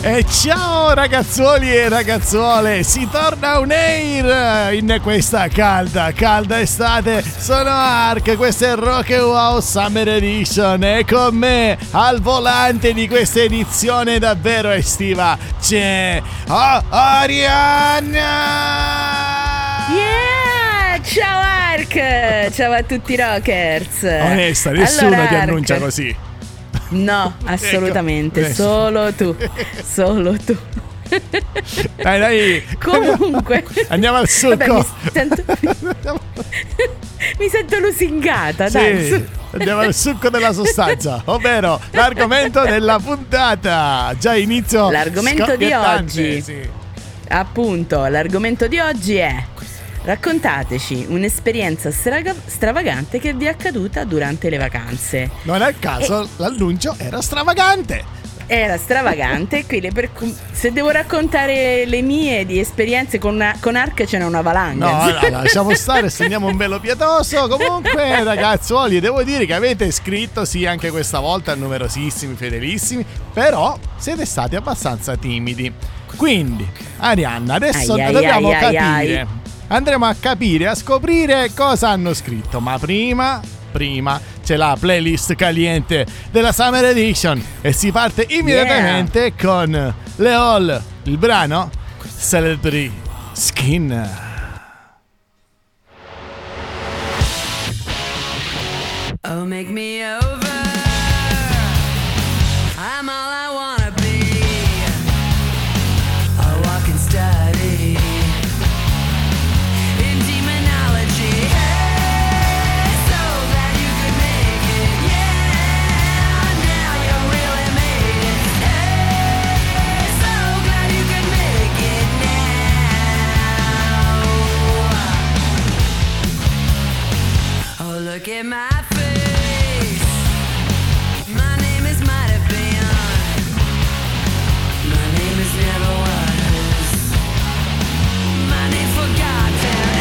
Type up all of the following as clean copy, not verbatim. E ciao ragazzoli e ragazzuole, si torna on air in questa calda estate. Sono Ark, questo è Rock and Wow Summer Edition e con me al volante di questa edizione davvero estiva c'è Arianna! Yeah! Ciao Ark! Ciao a tutti rockers! Onesta, nessuno allora, ti annuncia Ark così. No, assolutamente, ecco, solo tu. Dai. Comunque, andiamo al succo. Vabbè, mi sento lusingata, sì, dai. Andiamo al succo della sostanza, ovvero l'argomento della puntata. Già inizio. L'argomento di oggi. Sì. Appunto, l'argomento di oggi è: raccontateci un'esperienza stravagante che vi è accaduta durante le vacanze. Non a caso l'annuncio era stravagante. Era stravagante. Quindi se devo raccontare le mie di esperienze con Ark ce n'è una valanga. No, lasciamo stare, segniamo un velo pietoso. Comunque ragazzuoli, devo dire che avete iscritto, sì, anche questa volta, numerosissimi, fedelissimi. Però siete stati abbastanza timidi. Quindi Arianna, adesso dobbiamo capire. Andremo a capire, a scoprire cosa hanno scritto. Ma prima c'è la playlist caliente della Summer Edition e si parte immediatamente con le Hole, il brano Celebrity Skin. Oh, make me over, I'm all I wanna be, I walk and study in my face. My name is might have been, my name is never was, my name forgotten.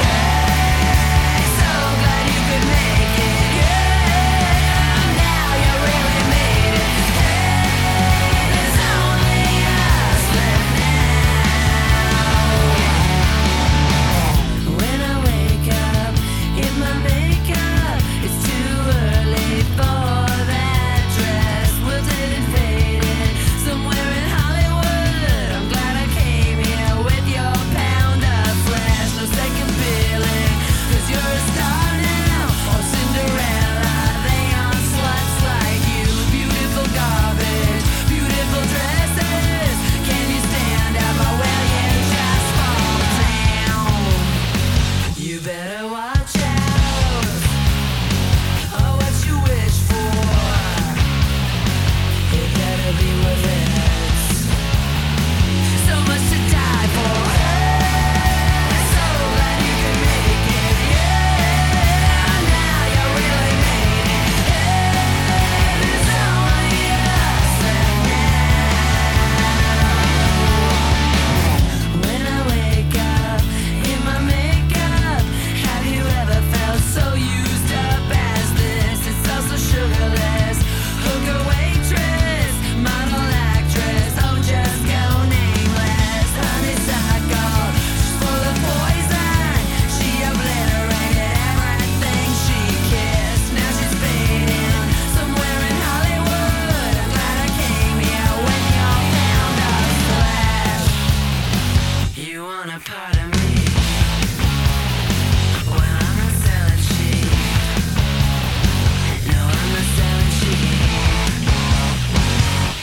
Hey, so glad you could make it. Yeah, now you really made it. Hey, there's only us left now. When I wake up, if my makeup, it's too early for that dress. Wilted and faded, somewhere in Hollywood. I'm glad I came here with your pound of flesh. No second feeling, 'cause you're a star now. Oh, Cinderella, they aren't sluts like you. Beautiful garbage, beautiful dresses. Can you stand up or will you just fall down? You better watch.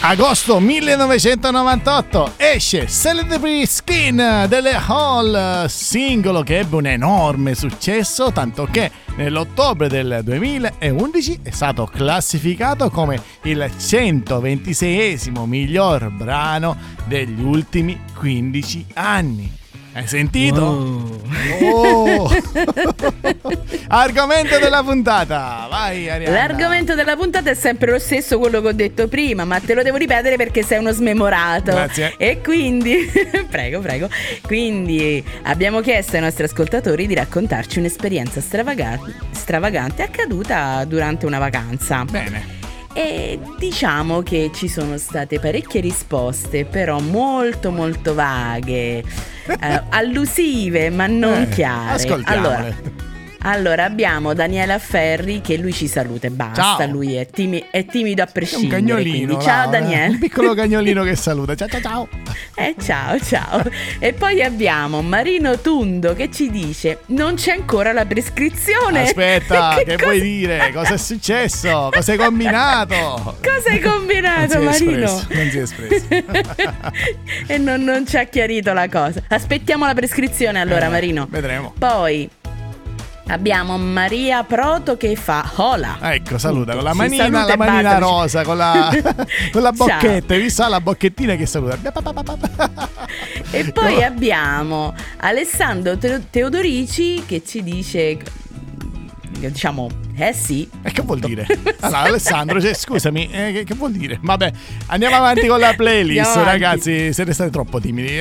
Agosto 1998 esce Celebrity Skin delle Hole, singolo che ebbe un enorme successo, tanto che nell'ottobre del 2011 è stato classificato come il 126esimo miglior brano degli ultimi 15 anni. Hai sentito? Oh. Argomento della puntata, vai Arianna. L'argomento della puntata è sempre lo stesso, quello che ho detto prima, ma te lo devo ripetere perché sei uno smemorato. Grazie. E quindi prego. Quindi abbiamo chiesto ai nostri ascoltatori di raccontarci un'esperienza stravagante accaduta durante una vacanza. Bene. E diciamo che ci sono state parecchie risposte, però molto molto vaghe, allusive ma non chiare. Ascoltiamole. Allora abbiamo Daniela Ferri che lui ci saluta e basta. Ciao. Lui è timido a prescindere. Un cagnolino. Ciao Daniela. Un piccolo cagnolino che saluta. Ciao ciao ciao. Ciao ciao. E poi abbiamo Marino Tundo che ci dice: non c'è ancora la prescrizione. Aspetta, che vuoi dire? Cosa è successo? Cosa hai combinato? Cosa hai combinato, non Marino? Non si è espresso. E non ci ha chiarito la cosa. Aspettiamo la prescrizione allora, Marino. Vedremo. Poi abbiamo Maria Proto che fa hola. Ecco, saluta con la manina, la manina rosa, con la bocchetta, vi sa la bocchettina che saluta. E poi abbiamo Alessandro Teodorici che ci dice, diciamo, sì. E che vuol dire? Allora, Alessandro, cioè, scusami, che vuol dire? Vabbè, andiamo avanti con la playlist, ragazzi. Siete stati troppo timidi.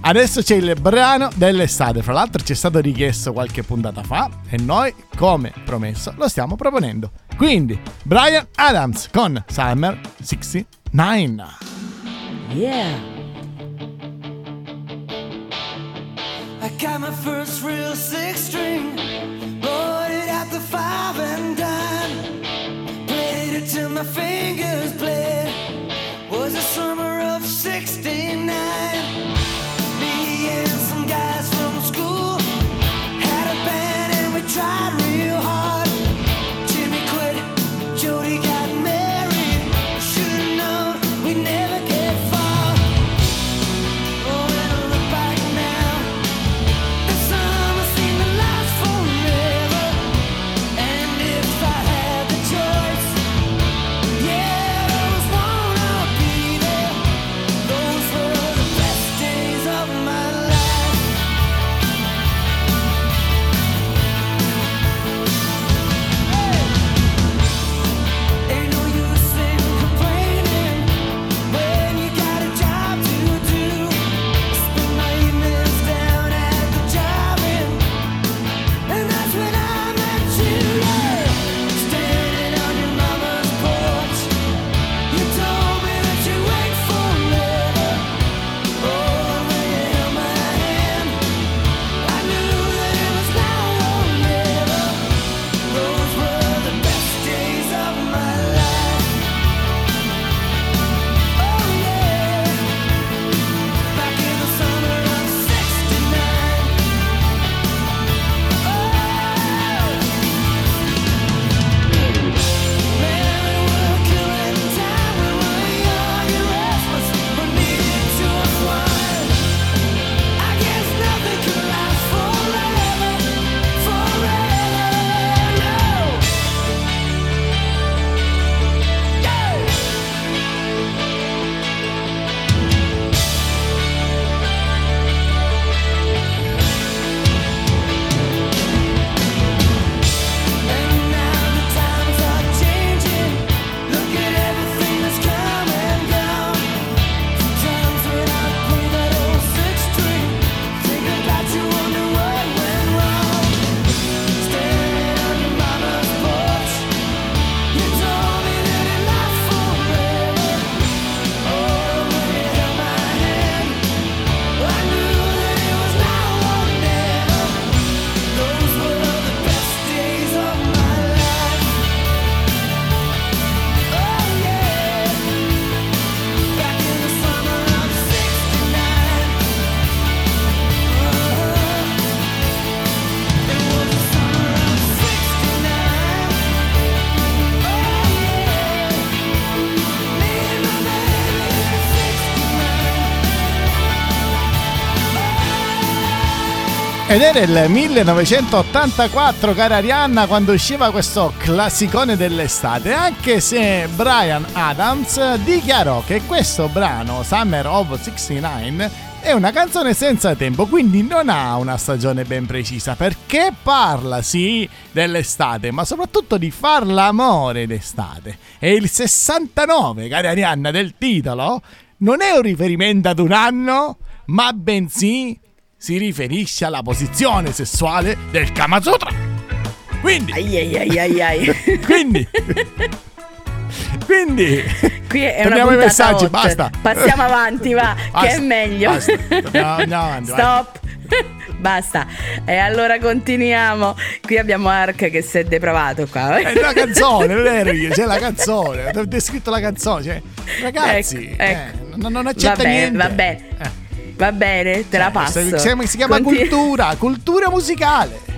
Adesso c'è il brano dell'estate. Fra l'altro, ci è stato richiesto qualche puntata fa. E noi, come promesso, lo stiamo proponendo. Quindi, Bryan Adams con Summer of '69. Yeah. I got my first real six string, bought it at the 5 and dime, played it till my fingers bled, was the summer of '69. Me and some guys from school had a band and we tried real hard. Jimmy quit, Jody got married, should've known we'd never get far. Oh, when I look back now, the summer seemed to last forever. And if I had the choice, yeah, I always wanna be there. Those were the best days of my life. Ain't no use in complaining when you got a job to do. Spend my evenings down at the job and that's when I met you. Yeah. Standing on your mama's porch, you told me that you wait forever. Oh, and when you held my hand, I knew that it was now or never. Those were the best days of my life. Oh yeah, back in the summer of '69. Oh. Man, we were killing time. We were young and restless, but needed to unwind. I guess nothing could last forever, forever. No. And now the times are changing. Look at everything that's come and gone. Times when I play that old six string, think about you, wonder what went wrong. Staring on your mama's porch, you told me that it lasts forever. Oh, when you held my hand, I knew that it was now or never. Those were the best days of my life. Oh yeah, back in the summer of '69. It was the summer of '69. Oh yeah, me and my baby in '69. Oh. Ed era il 1984, cara Arianna, quando usciva questo classicone dell'estate, anche se Bryan Adams dichiarò che questo brano, Summer of '69, è una canzone senza tempo, quindi non ha una stagione ben precisa, perché parla sì dell'estate, ma soprattutto di far l'amore d'estate. E il 69, cara Arianna, del titolo non è un riferimento ad un anno, ma bensì si riferisce alla posizione sessuale del Kama Sutra. Quindi Quindi qui è una puntata messaggi, hot. Basta. Passiamo avanti, va, basta, che è meglio. Basta. Andiamo avanti. Stop. Basta. E allora continuiamo. Qui abbiamo Ark che si è depravato qua. È una canzone, non è io, c'è la canzone. Ho descritto la canzone, cioè, ragazzi, ecco. Non accetta niente. Va bene, te la passo. Si chiama cultura musicale.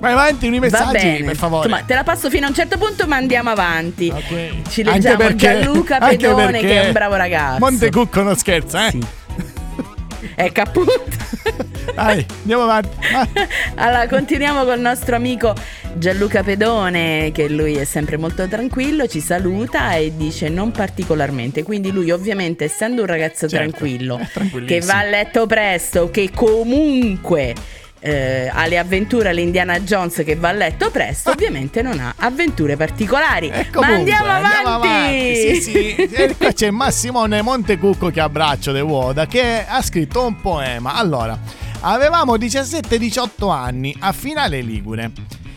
Vai avanti con i messaggi, per favore. Insomma, te la passo fino a un certo punto, ma andiamo avanti. Okay. Ci leggiamo Gianluca Pedone, che è un bravo ragazzo. Montecucco non scherza, eh? Sì. Ecco appunto. Dai, andiamo avanti. Allora, continuiamo col nostro amico Gianluca Pedone, che lui è sempre molto tranquillo, ci saluta e dice non particolarmente. Quindi lui ovviamente, essendo un ragazzo tranquillo, che va a letto presto, che comunque alle avventure all'Indiana Jones, che va a letto presto, ovviamente non ha avventure particolari. Comunque, ma andiamo avanti. Sì. Qua c'è Massimo Montecucco, che abbraccio de Woda, che ha scritto un poema. Allora, avevamo 17-18 anni a Finale Ligure,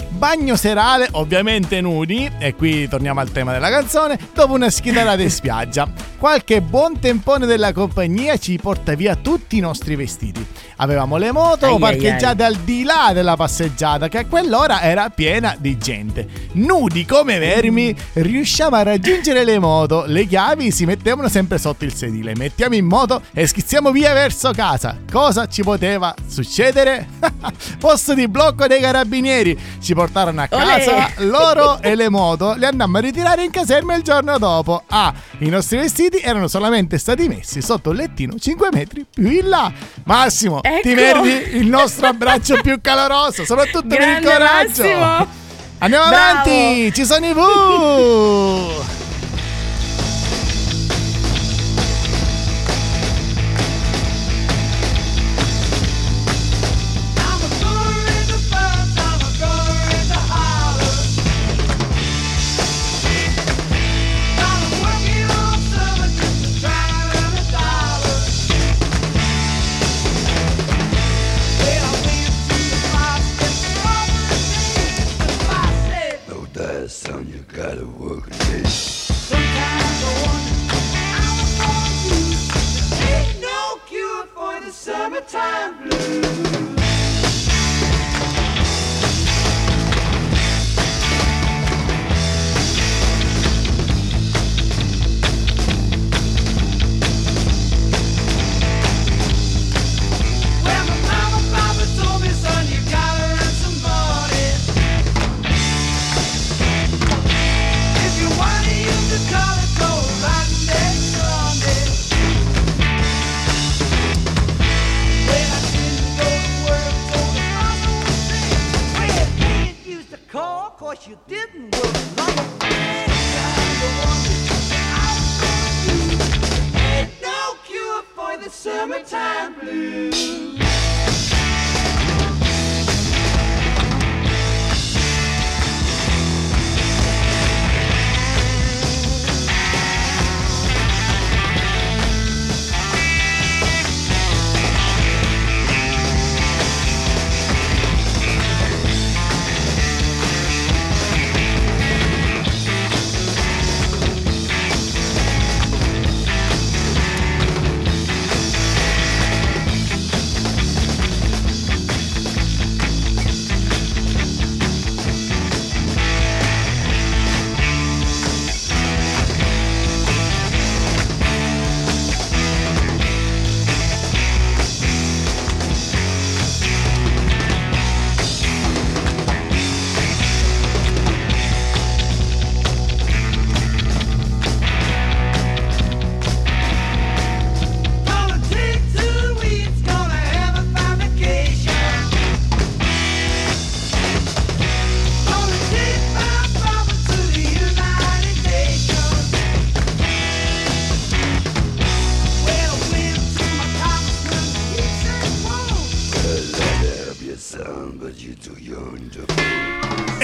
bagno serale, ovviamente nudi, e qui torniamo al tema della canzone. Dopo una schitarrata in spiaggia, qualche buon tempone della compagnia ci porta via tutti i nostri vestiti. Avevamo le moto parcheggiate al di là della passeggiata, che a quell'ora era piena di gente. Nudi come vermi riusciamo a raggiungere le moto. Le chiavi si mettevano sempre sotto il sedile. Mettiamo in moto e schizziamo via verso casa. Cosa ci poteva succedere? Posto di blocco dei carabinieri. Ci portarono a casa loro e le moto le andammo a ritirare in caserma il giorno dopo. I nostri vestiti erano solamente stati messi sotto un lettino 5 metri più in là. Massimo, ecco, ti meriti il nostro abbraccio più caloroso, soprattutto per il coraggio. Massimo. Andiamo avanti, ci sono i V. Son, you gotta work it. Sometimes I wonder how about you. There ain't no cure for the summertime blues. You didn't work like you. Ain't no cure for the summertime blues.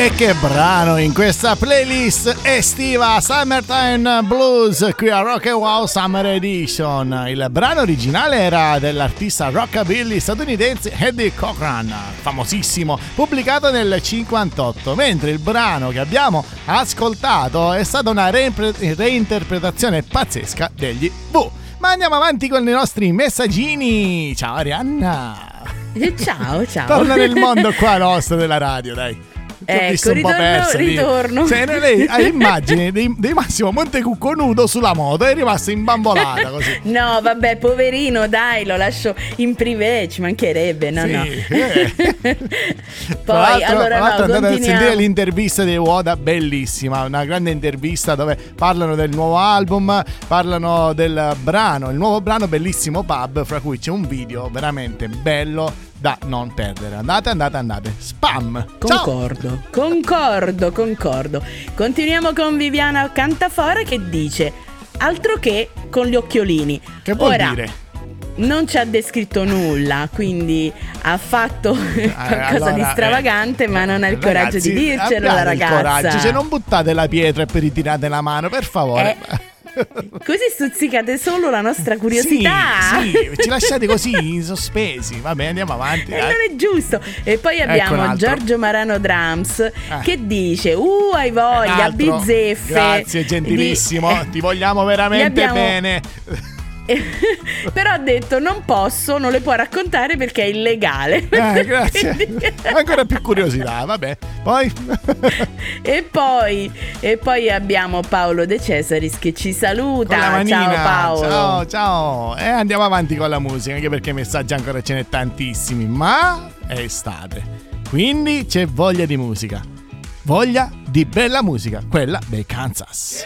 E che brano in questa playlist estiva Summertime Blues qui a Rock and Wow Summer Edition. Il brano originale era dell'artista rockabilly statunitense Eddie Cochran, famosissimo, pubblicato nel 58, mentre il brano che abbiamo ascoltato è stata una reinterpretazione pazzesca degli Who. Ma andiamo avanti con i nostri messaggini. Ciao Arianna. Ciao. Torna nel mondo qua nostro della radio, dai. Ecco, ritorno. Se lei ha immagini di Massimo Montecucco nudo sulla moto, è rimasta imbambolata così. No, vabbè, poverino, dai, lo lascio in privé, ci mancherebbe, no, sì, no. Poi, allora, no, andate a sentire l'intervista di Woda, bellissima, una grande intervista dove parlano del nuovo album, parlano del brano, il nuovo brano bellissimo Pub, fra cui c'è un video veramente bello da non perdere. Andate. Spam. Concordo. Continuiamo con Viviana Cantafora che dice: altro che con gli occhiolini. Che vuol dire? Non ci ha descritto nulla, quindi ha fatto qualcosa di stravagante, ma non ha il coraggio, ragazzi, di dircelo la ragazza. Coraggio, se non buttate la pietra e poi ritirate la mano, per favore. Così stuzzicate solo la nostra curiosità. Sì, ci lasciate così sospesi. Vabbè, andiamo avanti. Non è giusto. E poi abbiamo Giorgio Marano Drums che dice: hai voglia, bizzeffe. Grazie, gentilissimo, ti vogliamo veramente bene. Però ha detto non le può raccontare perché è illegale. Grazie. Ancora più curiosità, vabbè. Poi e poi abbiamo Paolo De Cesaris che ci saluta. Ciao Paolo. Ciao. E andiamo avanti con la musica, anche perché messaggi ancora ce n'è tantissimi, ma è estate. Quindi c'è voglia di musica. Voglia di bella musica, quella dei Kansas.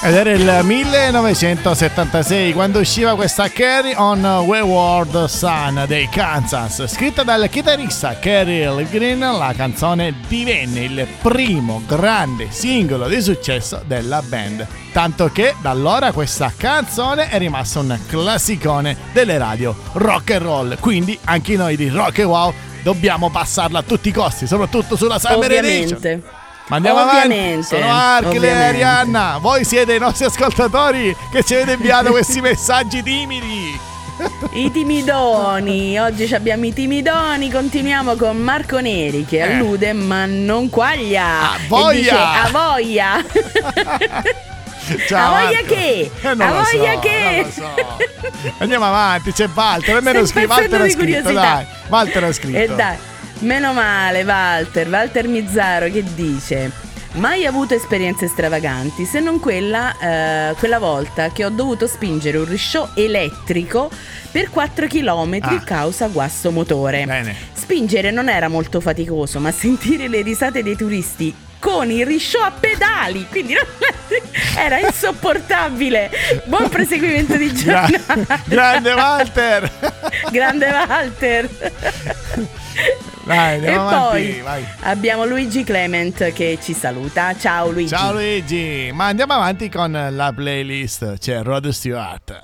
Ed era il 1976 quando usciva questa Carry on Wayward Son dei Kansas, scritta dal chitarrista Kerry Livgren. La canzone divenne il primo grande singolo di successo della band, tanto che da allora questa canzone è rimasta un classicone delle radio rock and roll. Quindi anche noi di Rock and Wow dobbiamo passarla a tutti i costi, soprattutto sulla Summer Edition. Ma andiamo avanti. Sono Ark, lei è Arianna. Voi siete i nostri ascoltatori che ci avete inviato questi messaggi timidi. I timidoni. Oggi abbiamo i timidoni. Continuiamo con Marco Neri che allude ma non quaglia. A voglia. A voglia. Ciao, a voglia che? Andiamo avanti. C'è Walter. Almeno Walter ha scritto. Dai. Walter ha scritto. E dai. Meno male, Walter Mizzaro che dice: mai avuto esperienze stravaganti se non quella volta che ho dovuto spingere un risciò elettrico per 4 chilometri causa guasto motore. Bene. Spingere non era molto faticoso, ma sentire le risate dei turisti con il risciò a pedali, quindi era insopportabile. Buon proseguimento di giornata. Grande Walter. Dai, e avanti, poi vai. Abbiamo Luigi Clement che ci saluta. Ciao Luigi. Ma andiamo avanti con la playlist. C'è Rod Stewart.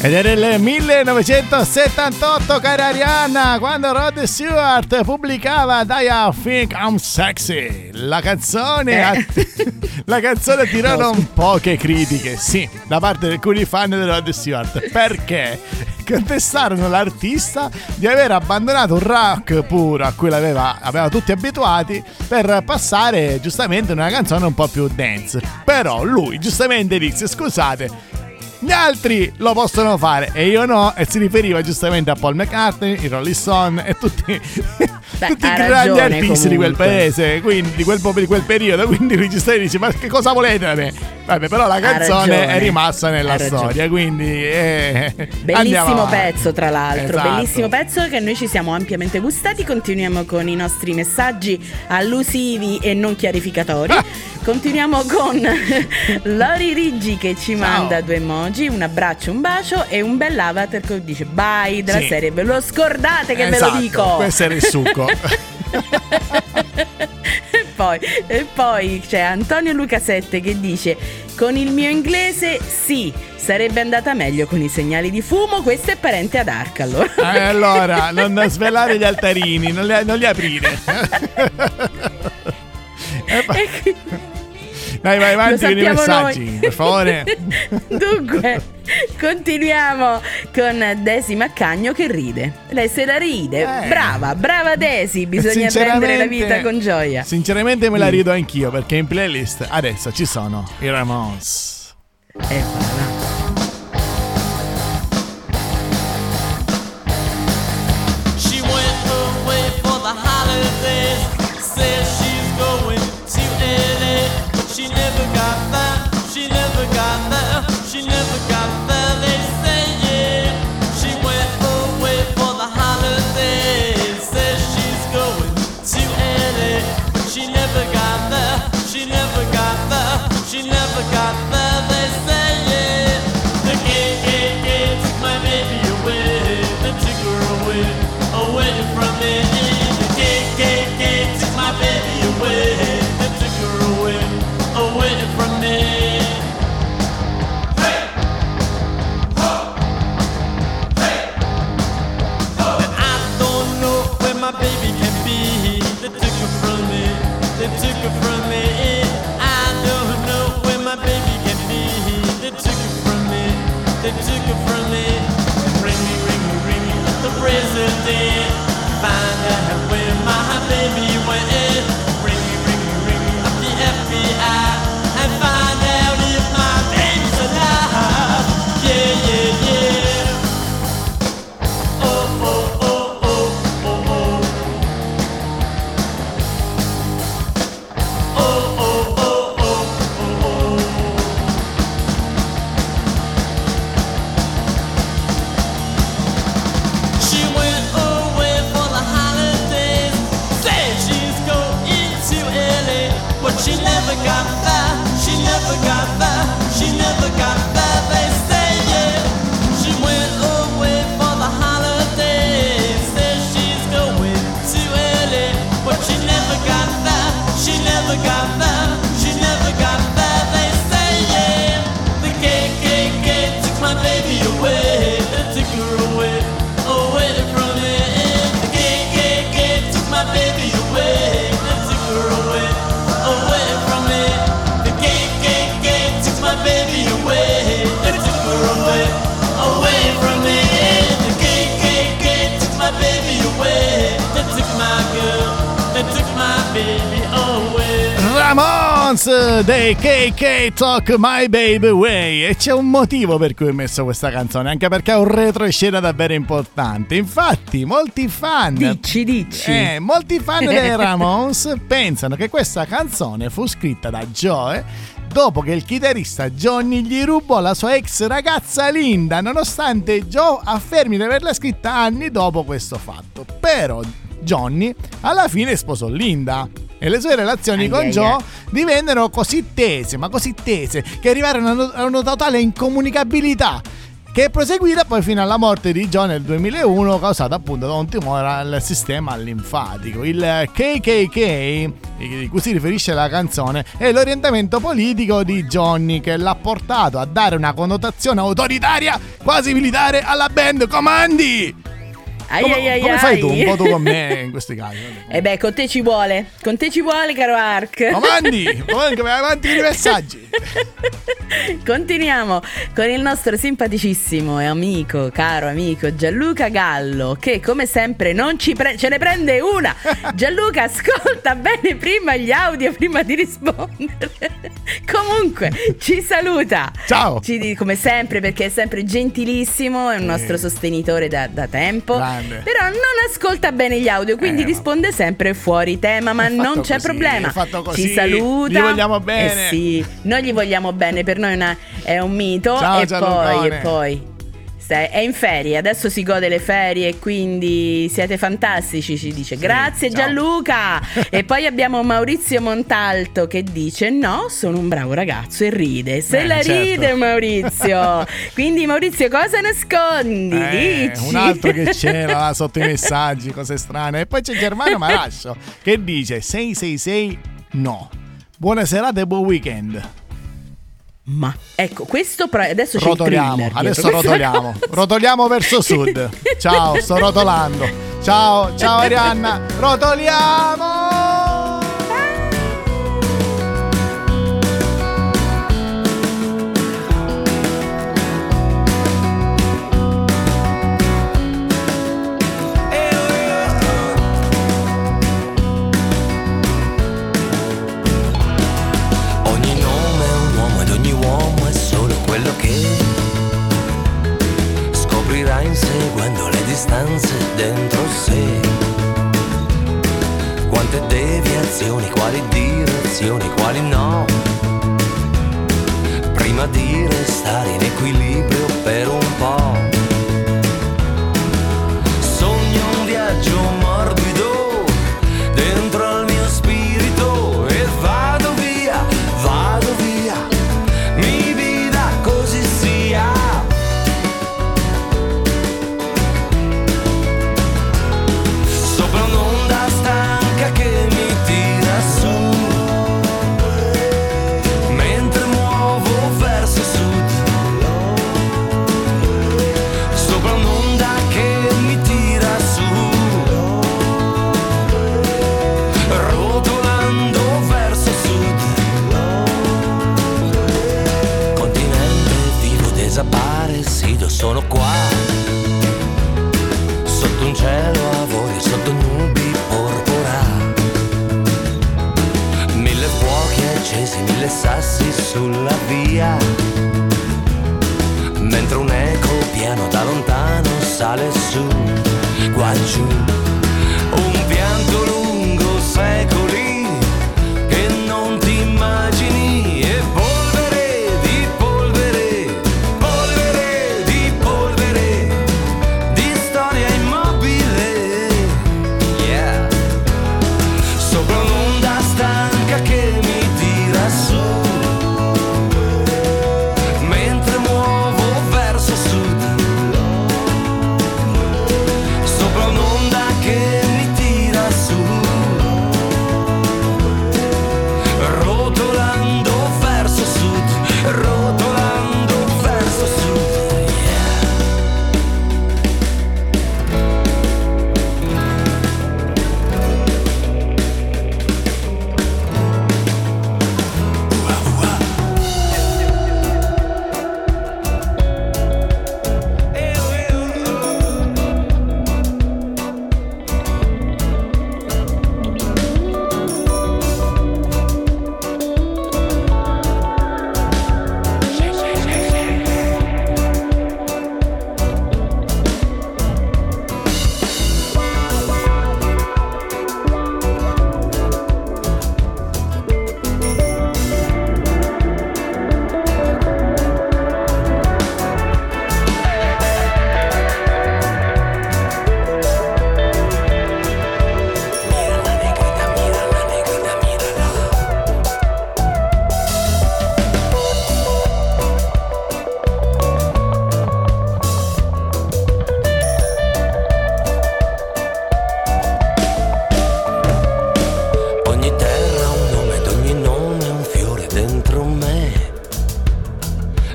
Ed era il 1978, cara Arianna, quando Rod Stewart pubblicava "I Think I'm Sexy". La canzone la canzone attirò non poche critiche, sì, da parte di alcuni fan di Rod Stewart, perché contestarono l'artista di aver abbandonato un rock puro a cui aveva tutti abituati per passare giustamente una canzone un po' più dance. Però lui giustamente disse: "Scusate, gli altri lo possono fare e io no", e si riferiva giustamente a Paul McCartney, i Rolling Stones e tutti i grandi artisti comunque di quel paese, quindi di quel periodo. Quindi il regista dice: "Ma che cosa volete da me?" Vabbè, però la canzone è rimasta nella storia, quindi bellissimo pezzo, tra l'altro, esatto. Bellissimo pezzo che noi ci siamo ampiamente gustati. Continuiamo con i nostri messaggi allusivi e non chiarificatori. Continuiamo con Lori Riggi che ci manda due emoji, un abbraccio, un bacio e un bel avatar che dice bye della serie. Ve lo scordate che esatto, ve lo dico, questo era il succo. e poi c'è Antonio Lucasette che dice: "Con il mio inglese sì, sarebbe andata meglio con i segnali di fumo". Questo è parente ad Ark, allora. Allora non svelare gli altarini, non li aprire. Dai, vai avanti con i messaggi, per favore. Dunque, continuiamo con Desi Maccagno che ride. Lei se la ride, brava Desi, bisogna prendere la vita con gioia. Sinceramente me la rido anch'io, perché in playlist adesso ci sono i Ramones. She went away for the holidays, says she's going to LA. She never got there, she never got there, she never got there, they say, yeah. She went away for the holidays, says she's going to LA. But she never got there, she never got there, she never got there, they say, yeah. The KKK took my baby away, they took her away, away from me. The KKK took my baby away, they took her away, away from me. Hey! Ho! Hey! Ho! And I don't know where my baby can be. They took her from me. They took her from me. I don't know where my baby can be. They took her from me. They took her from me. Ring me, ring me, ring me at the president. Find out where my baby went. FBI and find out if my baby's alive. Yeah, yeah, yeah. Oh, oh, oh, oh, oh, oh. Oh, oh, oh, oh, oh, oh. She went away for the holidays, said she's going to LA, but she never got there, she never got there, she never got there, they say, yeah. She went away for the holidays, says she's going to LA, but she never got there, she never got there, she never got there, they say, yeah. The KKK took my baby away, they took her away, away from me. The KKK took my baby away, they took her away, away from me. The KKK took my baby away, they took her away, away from me. The KKK took my baby away, they took my girl, they took my baby away. Ramones, dei KK Talk My Baby Way. E c'è un motivo per cui ho messo questa canzone, anche perché è un retroscena davvero importante. Infatti molti fan molti fan dei Ramones pensano che questa canzone fu scritta da Joe dopo che il chitarrista Johnny gli rubò la sua ex ragazza Linda, nonostante Joe affermi di averla scritta anni dopo questo fatto. Però Johnny alla fine sposò Linda e le sue relazioni con Joe divennero così tese, che arrivarono a una totale incomunicabilità, che proseguirà poi fino alla morte di John nel 2001, causata appunto da un tumore al sistema linfatico. Il KKK, di cui si riferisce la canzone, è l'orientamento politico di Johnny, che l'ha portato a dare una connotazione autoritaria, quasi militare, alla band. Comandi! Come fai tu? Un po' tu con me in questi casi. E beh, con te ci vuole. Con te ci vuole, caro Ark. Comandi, vai avanti con i messaggi. Continuiamo con il nostro simpaticissimo e amico, caro amico Gianluca Gallo, che come sempre non ci ce ne prende una. Gianluca, ascolta bene prima gli audio prima di rispondere. Comunque ci saluta. Ciao. Come sempre, perché è sempre gentilissimo, è un nostro sostenitore da tempo. Bravo. Però non ascolta bene gli audio, quindi risponde sempre fuori tema, ma non c'è problema. Ci saluta. Gli vogliamo bene. Sì, noi gli vogliamo bene, per noi è un mito. Ciao, e poi è in ferie, adesso si gode le ferie, quindi siete fantastici, ci dice. Sì, grazie, ciao Gianluca. E poi abbiamo Maurizio Montalto che dice: no, sono un bravo ragazzo e ride. Se la certo ride Maurizio. Quindi Maurizio, cosa nascondi? Dici? Un altro che c'era là sotto i messaggi, cose strane. E poi c'è Germano Marascio che dice 666 no. Buona serata e buon weekend. Ma ecco, questo adesso rotoliamo verso sud. Ciao, sto rotolando. Ciao Arianna. Rotoliamo. Inseguendo le distanze dentro sé, quante deviazioni, quali direzioni, quali no, prima di restare in equilibrio per un po'. Sogno un viaggio morbido dentro al mio spirito e vado via, mi vida così sia. Sono qua, sotto un cielo avorio, sotto nubi porpora, mille fuochi accesi, mille sassi sulla via, mentre un eco piano da lontano sale su, qua giù, un pianto lungo secoli che non ti immagini e poi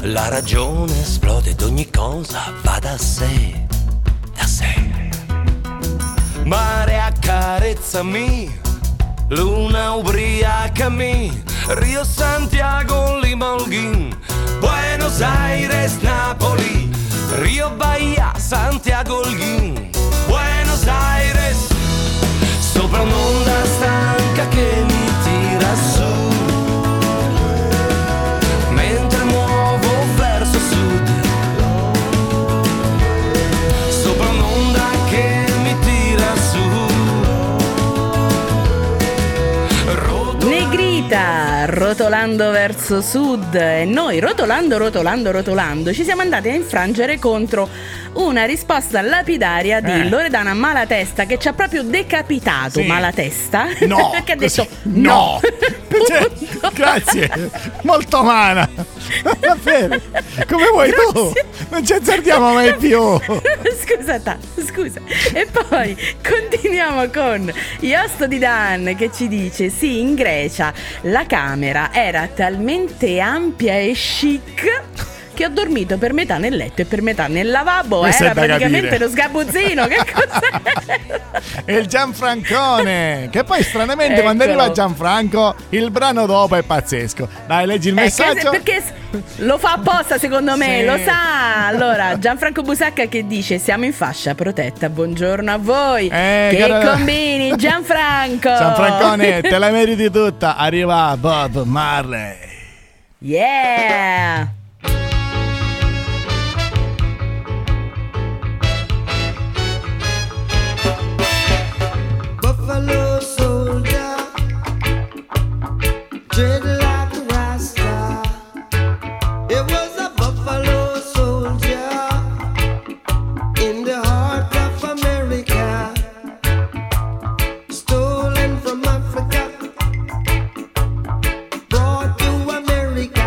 La ragione esplode ed ogni cosa va da sé, da sé. Mare accarezzami, luna ubriacami, Rio, Santiago, Limolgin, Buenos Aires, Napoli, Rio, Bahia, Santiago, Holguín, Buenos Aires. Sopra un'onda stanca che mi tira su, mentre muovo verso sud. Sopra un'onda che mi tira su. Negrita, rotolando verso sud. E noi rotolando ci siamo andati a infrangere contro una risposta lapidaria di Loredana Malatesta, che ci ha proprio decapitato. Sì. Malatesta, no, perché ha detto no, cioè, grazie, molto umana. Davvero, come vuoi tu, non ci azzardiamo mai più. scusa. E poi continuiamo con Iosto di Dan che ci dice: sì, in Grecia la camera era talmente ampia e chic che ho dormito per metà nel letto e per metà nel lavabo. Questo era praticamente capire. Lo sgabuzzino. Che cos'è? E il Gianfrancone, che poi stranamente quando arriva Gianfranco il brano dopo è pazzesco. Dai, leggi il messaggio, perché lo fa apposta, secondo me. Sì, lo sa. Allora, Gianfranco Busacca che dice: siamo in fascia protetta, buongiorno a voi. Combini, Gianfranco. Gianfrancone, te la meriti tutta. Arriva Bob Marley. Yeah. Buffalo soldier, dreaded like a Rasta. It was a buffalo soldier in the heart of America, stolen from Africa, brought to America.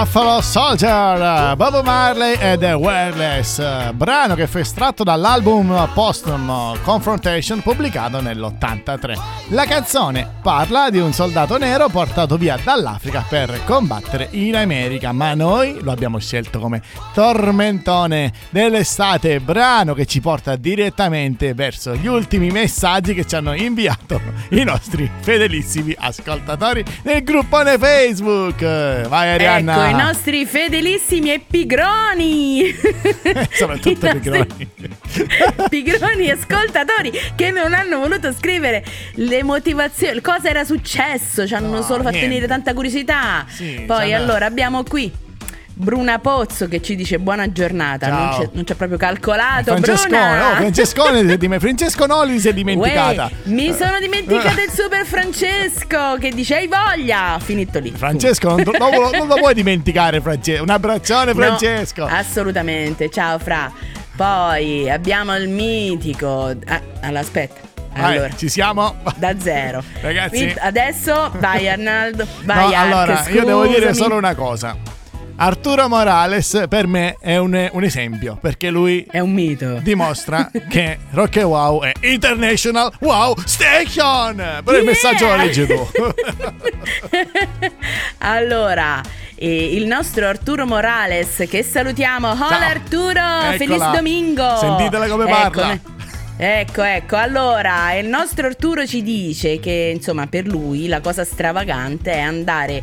Buffalo Soldier, Bob Marley e The Wireless, brano che fu estratto dall'album postumo Confrontation pubblicato nell'83. La canzone parla di un soldato nero portato via dall'Africa per combattere in America, ma noi lo abbiamo scelto come tormentone dell'estate, brano che ci porta direttamente verso gli ultimi messaggi che ci hanno inviato i nostri fedelissimi ascoltatori nel gruppone Facebook. Vai Arianna. Ecco, i nostri fedelissimi e pigroni, soprattutto pigroni ascoltatori che non hanno voluto scrivere le motivazioni, cosa era successo, ci hanno solo fatto venire tanta curiosità. Sì, poi allora abbiamo qui Bruna Pozzo che ci dice buona giornata. Non c'è proprio calcolato Francesco Noli si è dimenticata. Mi sono dimenticata il super Francesco che dice hai voglia. Finito lì Francesco, non lo vuoi dimenticare Francesco. Un abbraccione Francesco. No, assolutamente, ciao Fra. Poi abbiamo il mitico aspetta. Allora, ci siamo da zero. Ragazzi, adesso vai Arnaldo. Vai allora, io devo dire solo una cosa. Arturo Morales per me è un esempio, perché lui è un mito, dimostra che Rock and Wow è International Wow Station. Però il messaggio lo leggi tu. Allora, il nostro Arturo Morales che salutiamo. Hola. Ciao Arturo, felice domingo. Sentitela come parla. Ecco, allora il nostro Arturo ci dice che insomma per lui la cosa stravagante è andare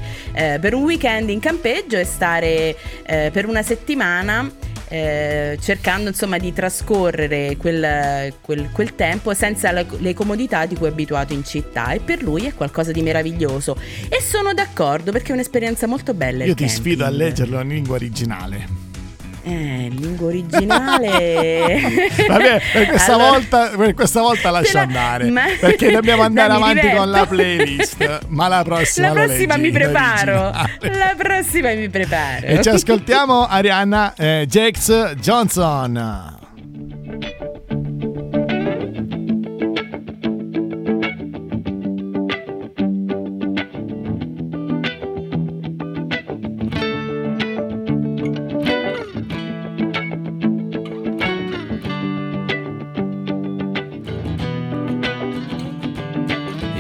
per un weekend in campeggio e stare per una settimana cercando insomma di trascorrere quel tempo senza le comodità di cui è abituato in città, e per lui è qualcosa di meraviglioso e sono d'accordo perché è un'esperienza molto bella. Io ti sfido a leggerlo in lingua originale. Lingua originale. Vabbè, per questa volta lascia andare, perché dobbiamo andare avanti con la playlist. Ma la prossima mi preparo. La prossima mi preparo. E ci ascoltiamo Arianna Jax Johnson.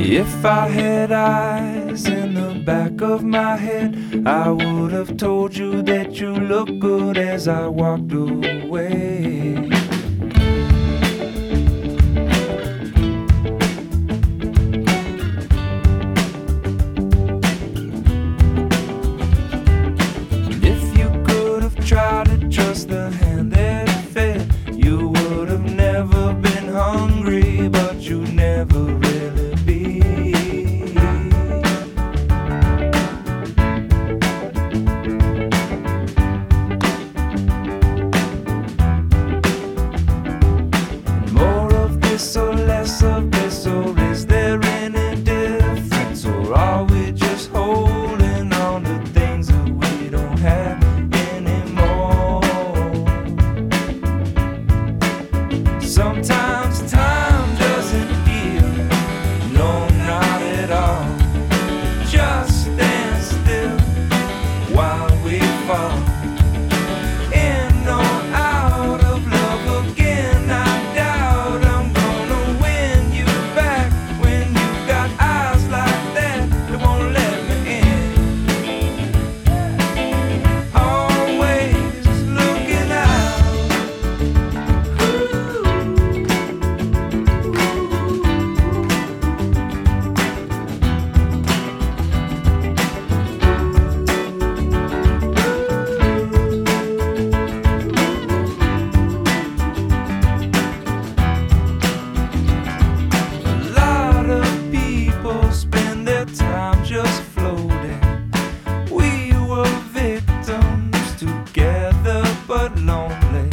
If I had eyes in the back of my head, I would have told you that you look good as I walked away. If you could have tried to trust the hand that fed, you would have never been hungry, but you never really be. More of this or less of this, or is there any difference, or are we just holding on to things that we don't have anymore? Sometimes time doesn't heal, no, not at all. Just stand still while we fall. In or out of love again, I doubt I'm gonna win you back. When you got eyes like that, they won't let me in. Always looking out. A lot of people spend their time just floating. We were victims together but lonely.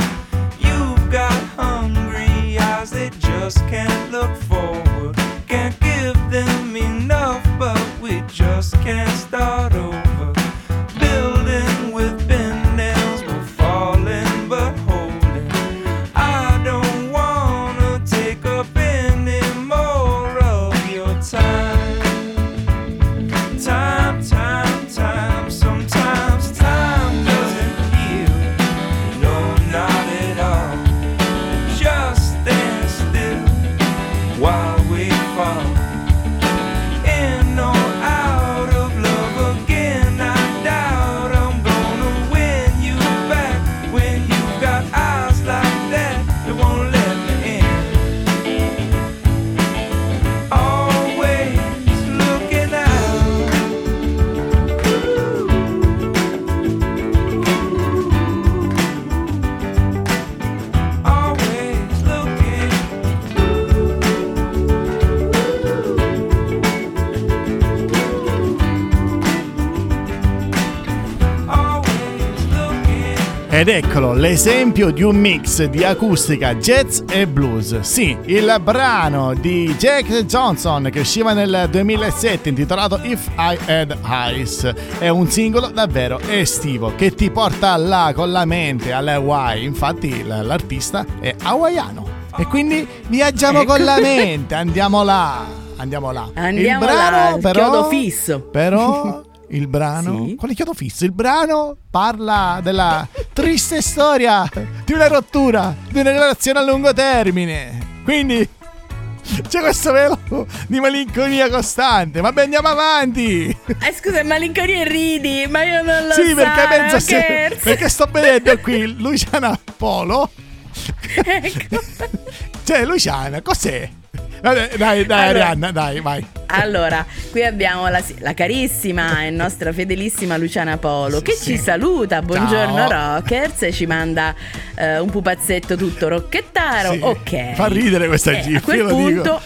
You've got hungry eyes that just can't look forward. Can't give them enough, but we just can't start over. Building with bent nails, we're falling but holding. I don't wanna take up any more of your time. Time, time, time, sometimes time. Ed eccolo l'esempio di un mix di acustica, jazz e blues. Sì, il brano di Jack Johnson che usciva nel 2007 intitolato If I Had Eyes è un singolo davvero estivo che ti porta là con la mente alle Hawaii. Infatti l'artista è hawaiano e quindi viaggiamo, ecco, con la mente, andiamo là. Andiamo, il brano, là, però, chiodo fisso. Però il brano, sì. Quale chiodo fisso? Il brano parla della triste storia di una rottura, di una relazione a lungo termine. Quindi c'è questo velo di malinconia costante. Vabbè, andiamo avanti. Scusa, malinconia e ridi, ma io non lo so. Sì, perché penso se, perché sto vedendo qui Luciana Polo. Ecco. Cioè, Luciana, cos'è? Dai, allora, Arianna, dai, vai. Allora, qui abbiamo la carissima e nostra fedelissima Luciana Polo, sì, che sì, ci saluta. Buongiorno, ciao. Rockers, e ci manda un pupazzetto tutto rocchettaro, sì. Ok. Fa ridere questa gif, a quel punto,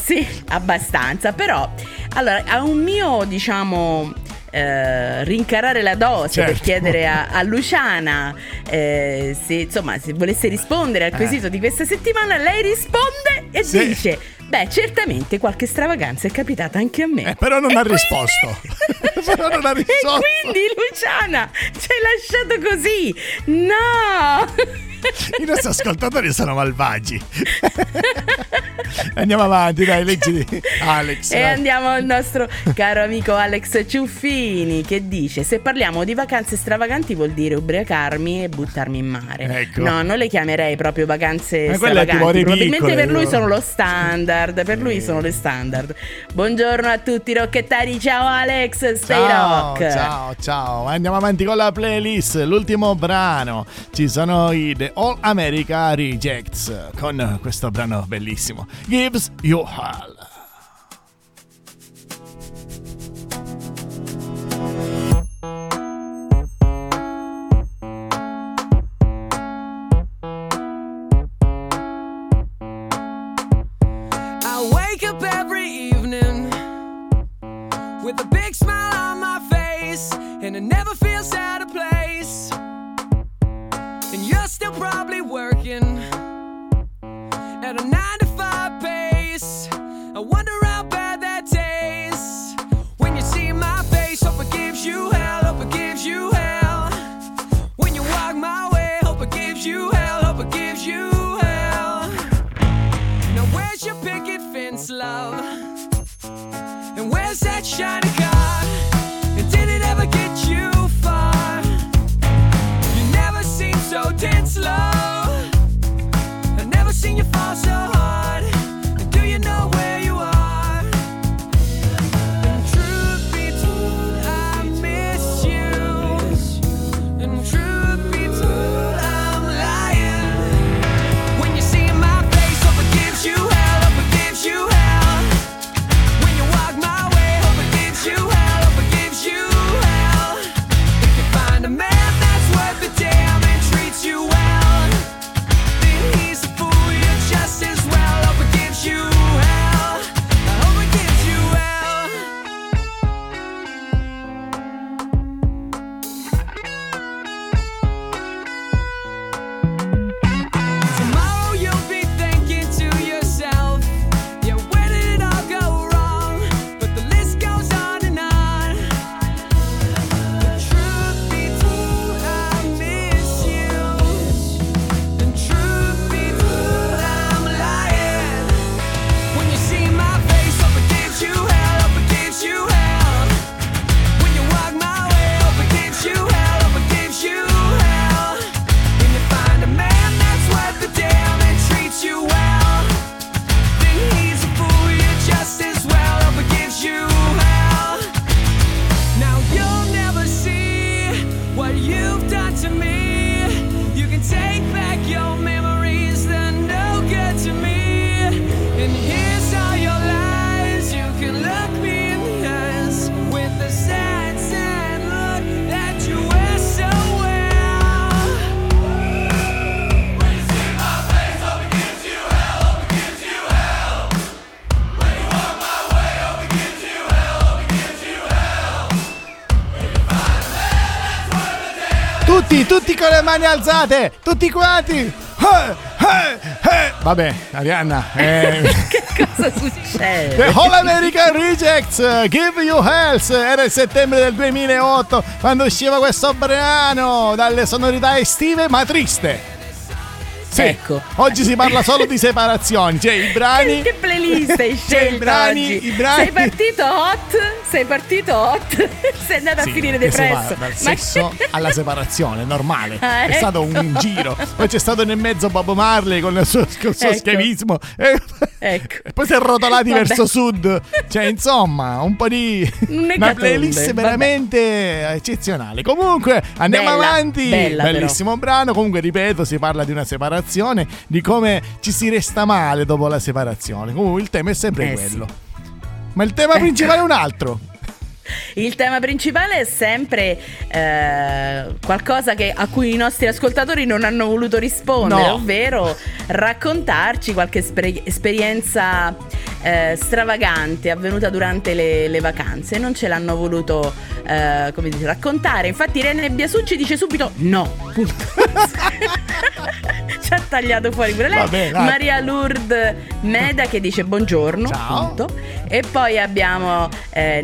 sì, abbastanza. Però, allora, a un mio, diciamo, rincarare la dose, certo, per chiedere a Luciana se, insomma, se volesse rispondere al quesito di questa settimana, lei risponde e sì, dice: beh, certamente qualche stravaganza è capitata anche a me, però non e ha quindi risposto. Però non ha risposto. E quindi Luciana ci hai lasciato così. No. I nostri ascoltatori sono malvagi. Andiamo avanti, dai, leggili, Alex. E dai, andiamo al nostro caro amico Alex Ciuffini, che dice: se parliamo di vacanze stravaganti vuol dire ubriacarmi e buttarmi in mare, ecco. No, non le chiamerei proprio vacanze stravaganti. Probabilmente piccole, per lui sono lo standard. Per lui sono le standard. Buongiorno a tutti rocchettari. Ciao Alex, stay rock. Ciao. Andiamo avanti con la playlist. L'ultimo brano, ci sono i The All America Rejects con questo brano bellissimo, Gives You Hell. I wake up every evening with a big smile on my face and I never feel sad or play. Still probably working at a 9-to-5 pace. I wonder how bad that tastes. When you see my face, hope it gives you hell, hope it gives you hell. When you walk my way, hope it gives you hell, hope it gives you hell. Now where's your picket fence, love? And where's that shiny car? And did it ever get you far? You never seem so dead. tutti, tutti con le mani alzate, tutti quanti. Vabbè, Arianna, che cosa succede? The Whole American Rejects, Give You Hell, era il settembre del 2008 quando usciva questo brano dalle sonorità estive ma triste. Sì, ecco. Oggi si parla solo di separazioni, cioè i brani. Che playlist hai scelto? I brani. Sei partito hot, sei andato a finire depresso. Dal sesso alla separazione, normale. È stato un giro. Poi c'è stato nel mezzo Bob Marley con il suo schiavismo. Ecco. E poi si è rotolati verso sud. Cioè, insomma, un po' di una playlist veramente eccezionale. Comunque, andiamo avanti. Bellissimo però. Brano. Comunque, ripeto, si parla di una separazione, di come ci si resta male dopo la separazione. Comunque il tema è sempre quello, ma il tema principale è un altro. Il tema principale è sempre qualcosa a cui i nostri ascoltatori non hanno voluto rispondere, ovvero raccontarci qualche esperienza stravagante avvenuta durante le vacanze. Non ce l'hanno voluto raccontare. Infatti Irene Biasucci dice subito no, punto. Ci ha tagliato fuori pure lei. Vabbè, Maria Lourdes Meda che dice buongiorno, punto. E poi abbiamo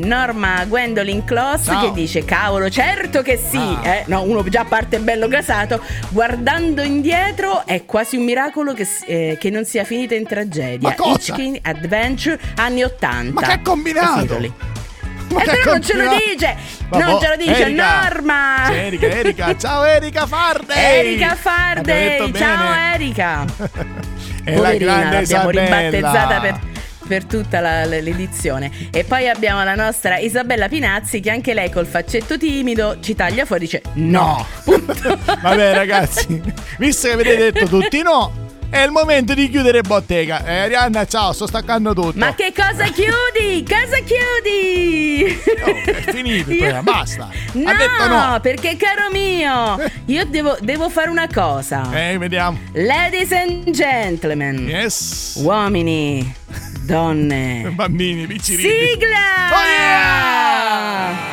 Norma Gwendolyn Kloss che dice cavolo, certo che sì, uno già parte bello gasato, guardando indietro è quasi un miracolo che non sia finita in tragedia. Ma cosa? Hitchkin Adventure anni 80. Ma che ha combinato? Però non ce lo dice, Erika. Norma. C'è Erika, ciao Erika Fardey, ciao Erika. E la grande l'abbiamo ribattezzata per tutta l'edizione. E poi abbiamo la nostra Isabella Pinazzi che anche lei col faccetto timido ci taglia fuori, dice no. Vabbè ragazzi, visto che avete detto tutti no, è il momento di chiudere bottega. Arianna, ciao, sto staccando tutto. Ma che cosa chiudi? È finito, basta. No, ha detto no, perché caro mio, io devo fare una cosa. Vediamo. Ladies and gentlemen. Yes. Uomini, donne, bambini, piccirini. Sigla! Oh yeah!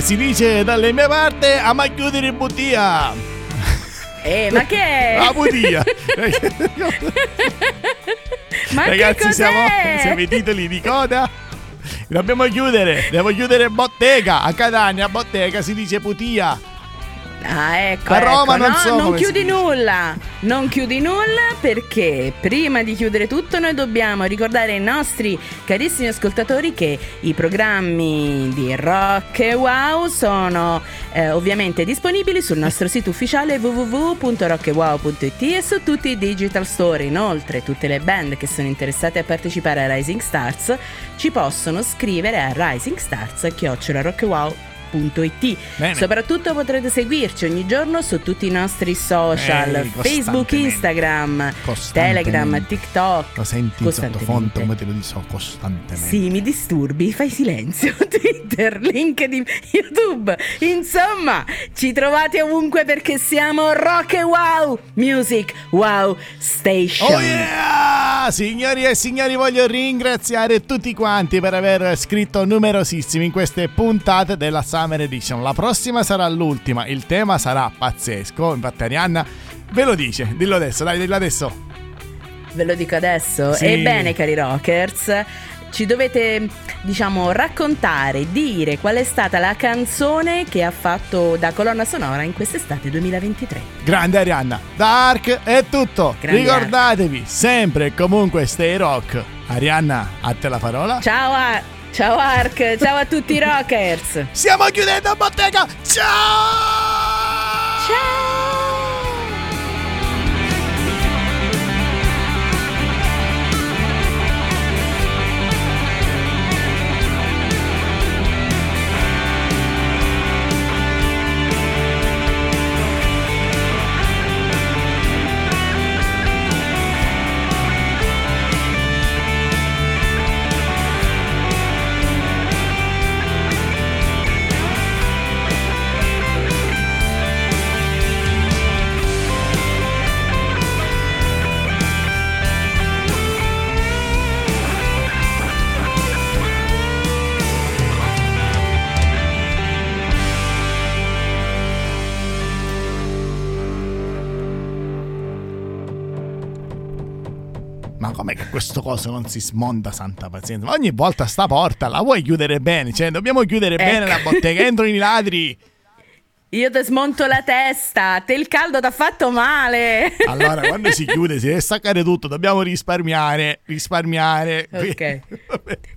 Si dice dalle mie parti, a ma chiudere bottiglia. Ma che è? La bottiglia. Ma ragazzi, che siamo i titoli di coda. Dobbiamo chiudere. Devo chiudere bottega. A Catania bottega si dice bottiglia. Ecco, a Roma non chiudi nulla. Non chiudi nulla, perché prima di chiudere tutto noi dobbiamo ricordare ai nostri carissimi ascoltatori che i programmi di Rock e Wow sono ovviamente disponibili sul nostro sito ufficiale www.rockewow.it e su tutti i digital store. Inoltre tutte le band che sono interessate a partecipare a Rising Stars ci possono scrivere a risingstars@rockewow.it. Bene. Soprattutto potrete seguirci ogni giorno su tutti i nostri social, Facebook, Instagram, Telegram, TikTok. Lo senti in sottofondo, ma te lo dico costantemente. Sì, mi disturbi, fai silenzio. Twitter, LinkedIn, YouTube. Insomma, ci trovate ovunque perché siamo Rock e Wow Music Wow Station. Oh yeah! Signori e signori, voglio ringraziare tutti quanti per aver scritto numerosissimi in queste puntate della Summer Edition. La prossima sarà l'ultima. Il tema sarà pazzesco. Infatti Arianna ve lo dice. Dillo adesso, dai, dillo adesso. Ve lo dico adesso. Sì. Ebbene cari rockers, Ci dovete, diciamo, raccontare, dire qual è stata la canzone che ha fatto da colonna sonora in quest'estate 2023. Grande Arianna, da Ark è tutto. Grande Ricordatevi Ark. Sempre e comunque stay rock. Arianna, a te la parola. Ciao Ark, ciao a tutti i rockers. Stiamo chiudendo bottega. Ciao. Com'è che questo coso non si smonda, santa pazienza? Ma ogni volta sta porta la vuoi chiudere bene? Cioè, dobbiamo chiudere bene la bottega, entrano i ladri. Io te smonto la testa, te il caldo t'ha fatto male. Allora, quando si chiude si deve staccare tutto, dobbiamo risparmiare. Ok.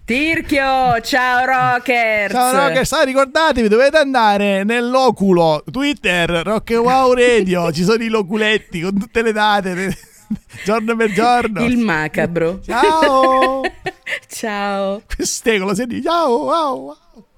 Tirchio, ciao rockers. Ciao rockers, ricordatevi, dovete andare nell'oculo Twitter, Rock and Wow Radio, ci sono i loculetti con tutte le date. Giorno per giorno. Il macabro. Ciao. Ciao. Quest'ecolo si dice ciao.